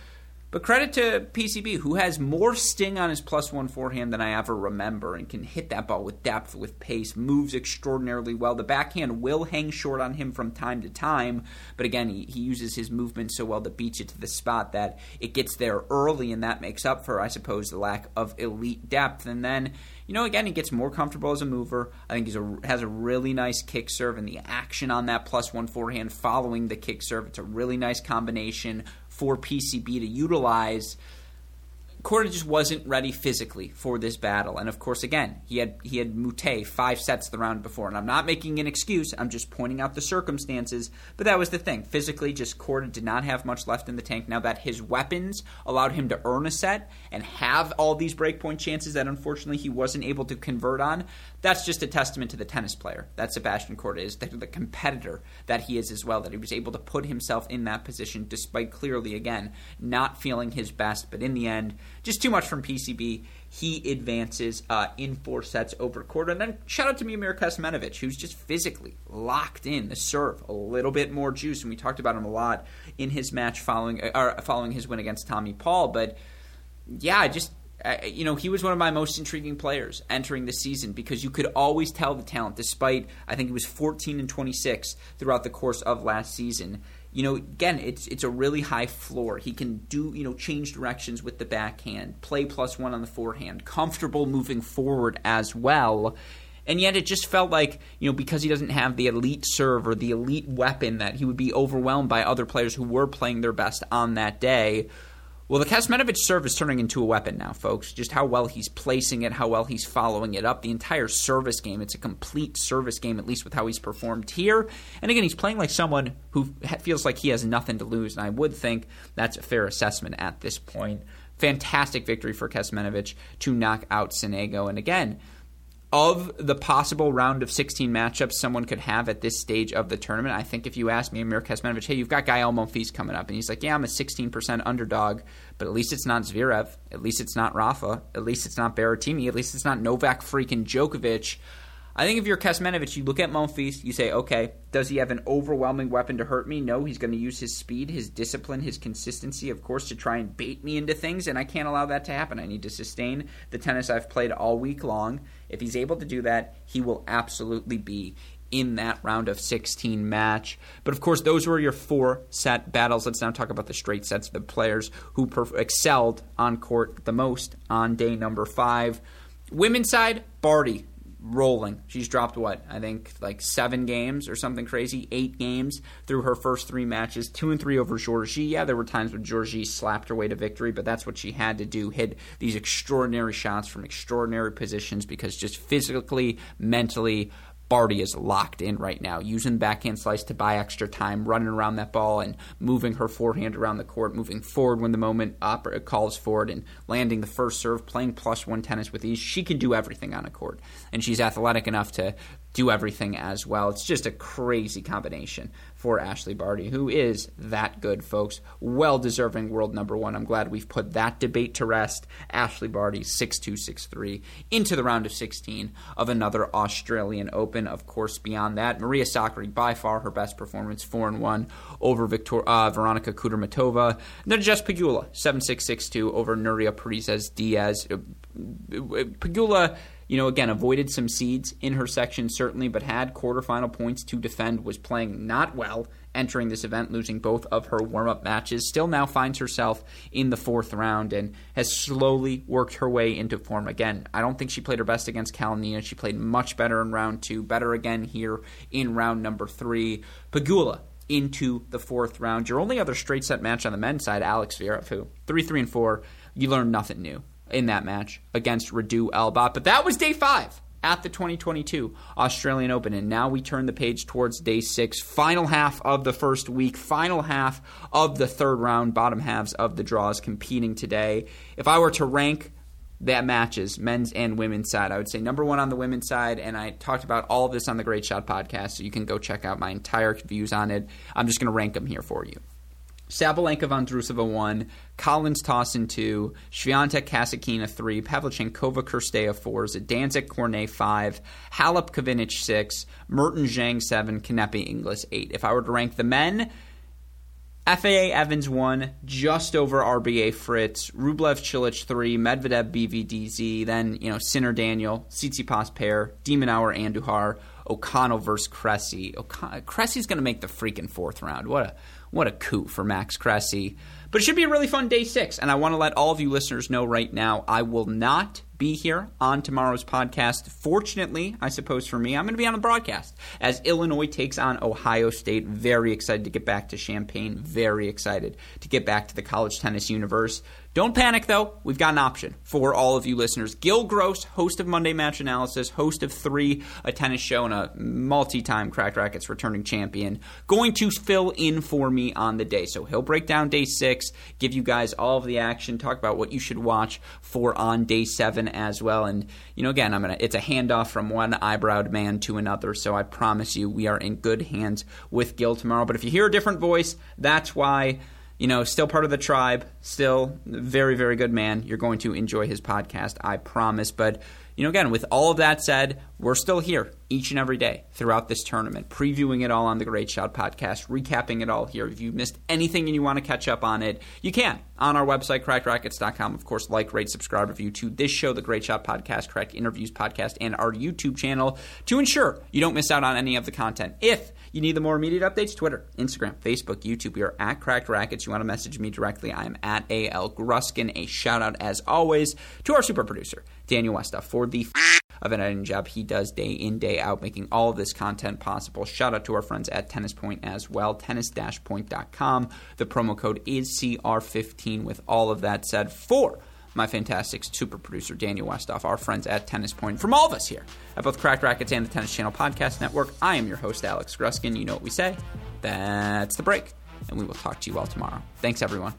But credit to P C B, who has more sting on his plus one forehand than I ever remember and can hit that ball with depth, with pace, moves extraordinarily well. The backhand will hang short on him from time to time, but again, he, he uses his movement so well to beat you to the spot that it gets there early, and that makes up for, I suppose, the lack of elite depth. And then, you know, again, he gets more comfortable as a mover. I think he has a really nice kick serve, and the action on that plus one forehand following the kick serve, it's a really nice combination for P C B to utilize. Korda just wasn't ready physically for this battle. And, of course, again, he had he had Moutet five sets the round before. And I'm not making an excuse. I'm just pointing out the circumstances. But that was the thing. Physically, just Korda did not have much left in the tank. Now that his weapons allowed him to earn a set and have all these breakpoint chances that, unfortunately, he wasn't able to convert on, that's just a testament to the tennis player that Sebastian Korda is, the, the competitor that he is as well, that he was able to put himself in that position despite clearly, again, not feeling his best. But in the end, just too much from P C B. He advances uh, in four sets over Korda. And then shout out to Miomir Kecmanović, who's just physically locked in the serve, a little bit more juice. And we talked about him a lot in his match following or following his win against Tommy Paul. But yeah, just uh, you know, he was one of my most intriguing players entering the season because you could always tell the talent. Despite I think he was fourteen and twenty-six throughout the course of last season. You know, again, it's it's a really high floor. He can do, you know, change directions with the backhand, play plus one on the forehand, comfortable moving forward as well. And yet it just felt like, you know, because he doesn't have the elite serve or the elite weapon, that he would be overwhelmed by other players who were playing their best on that day. Well, the Kecmanović serve is turning into a weapon now, folks. Just how well he's placing it, how well he's following it up. The entire service game, it's a complete service game, at least with how he's performed here. And again, he's playing like someone who feels like he has nothing to lose, and I would think that's a fair assessment at this point. Fantastic victory for Kecmanović to knock out Sonego. And again, of the possible round of sixteen matchups someone could have at this stage of the tournament, I think if you asked me, Amir Kecmanović, hey, you've got Gael Monfils coming up. And he's like, yeah, I'm a sixteen percent underdog, but at least it's not Zverev. At least it's not Rafa. At least it's not Berrettini. At least it's not Novak freaking Djokovic. I think if you're Kecmanović, you look at Monfils, you say, okay, does he have an overwhelming weapon to hurt me? No, he's going to use his speed, his discipline, his consistency, of course, to try and bait me into things, and I can't allow that to happen. I need to sustain the tennis I've played all week long. If he's able to do that, he will absolutely be in that round of sixteen match. But, of course, those were your four-set battles. Let's now talk about the straight sets, the players who perf- excelled on court the most on day number five. Women's side, Barty. Rolling. She's dropped what? I think like seven games or something crazy, eight games through her first three matches, two and three over Georgie. Yeah, there were times when Georgie slapped her way to victory, but that's what she had to do, hit these extraordinary shots from extraordinary positions because just physically, mentally, Barty is locked in right now, using the backhand slice to buy extra time, running around that ball and moving her forehand around the court, moving forward when the moment up calls for it, and landing the first serve, playing plus one tennis with ease. She can do everything on a court, and she's athletic enough to do everything as well. It's just a crazy combination for Ashley Barty, who is that good, folks. Well-deserving world number one. I'm glad we've put that debate to rest. Ashley Barty, six two, six three, into the round of sixteen of another Australian Open. Of course, beyond that, Maria Sakkari, by far her best performance, four and one over Victor- uh, Veronika Kudermetova. And then just Pegula, seven six, six two over Nuria Perez-Diaz. Pegula, you know, again, avoided some seeds in her section, certainly, but had quarterfinal points to defend, was playing not well entering this event, losing both of her warm-up matches, still now finds herself in the fourth round and has slowly worked her way into form. Again, I don't think she played her best against Kalnina. She played much better in round two, better again here in round number three. Pegula into the fourth round. Your only other straight-set match on the men's side, Alex Zverev, who three three and four, you learn nothing new in that match against Radu Albat. But that was day five at the twenty twenty-two Australian Open. And now we turn the page towards day six, final half of the first week, final half of the third round, bottom halves of the draws competing today. If I were to rank that matches, men's and women's side, I would say number one on the women's side, and I talked about all of this on the Great Shot podcast, so you can go check out my entire views on it. I'm just going to rank them here for you. Sabalenka Vondrousova one, Collins Tossin two, Świątek Kasatkina three, Pavlyuchenkova Kirstea four, Zidanec Cornet five, Halep Kivinic six, Merton Zhang seven, Kanepi Inglis eight. If I were to rank the men, F A A Evans one, just over R B A Fritz, Rublev Cilic three, Medvedev B V D Z, then, you know, Sinner Daniel, Tsitsipas pair, Demonauer Andujar, O'Connell versus Cressy. O'Con- Cressy's going to make the freaking fourth round. What a What a coup for Max Cressy. But it should be a really fun day six, and I want to let all of you listeners know right now I will not be here on tomorrow's podcast. Fortunately, I suppose for me, I'm going to be on the broadcast as Illinois takes on Ohio State. Very excited to get back to Champaign. Very excited to get back to the college tennis universe. Don't panic, though. We've got an option for all of you listeners. Gil Gross, host of Monday Match Analysis, host of Three, a tennis show, and a multi-time Cracked Racquets returning champion, going to fill in for me on the day. So he'll break down day six, give you guys all of the action, talk about what you should watch for on day seven as well. And, you know, again, I'm gonna it's a handoff from one eyebrowed man to another, so I promise you we are in good hands with Gil tomorrow. But if you hear a different voice, that's why. You know, still part of the tribe, still very, very good man. You're going to enjoy his podcast, I promise. But, you know, again, with all of that said, we're still here each and every day throughout this tournament, previewing it all on the Great Shot podcast, recapping it all here. If you missed anything and you want to catch up on it, you can on our website, Cracked Racquets dot com. Of course, like, rate, subscribe, review to this show, the Great Shot podcast, Cracked Interviews podcast, and our YouTube channel to ensure you don't miss out on any of the content. If you need the more immediate updates, Twitter, Instagram, Facebook, YouTube. We are at Cracked Racquets. You want to message me directly, I am at A L Gruskin. A shout-out, as always, to our super producer, Daniel Westa, for the f- of an editing job he does day in, day out, making all of this content possible. Shout-out to our friends at Tennis Point as well, tennis dash point dot com. The promo code is C R fifteen. With all of that said, for my fantastic super producer, Daniel Westhoff, our friends at Tennis Point, from all of us here at both Cracked Racquets and the Tennis Channel Podcast Network, I am your host, Alex Gruskin. You know what we say. That's the break, and we will talk to you all tomorrow. Thanks, everyone.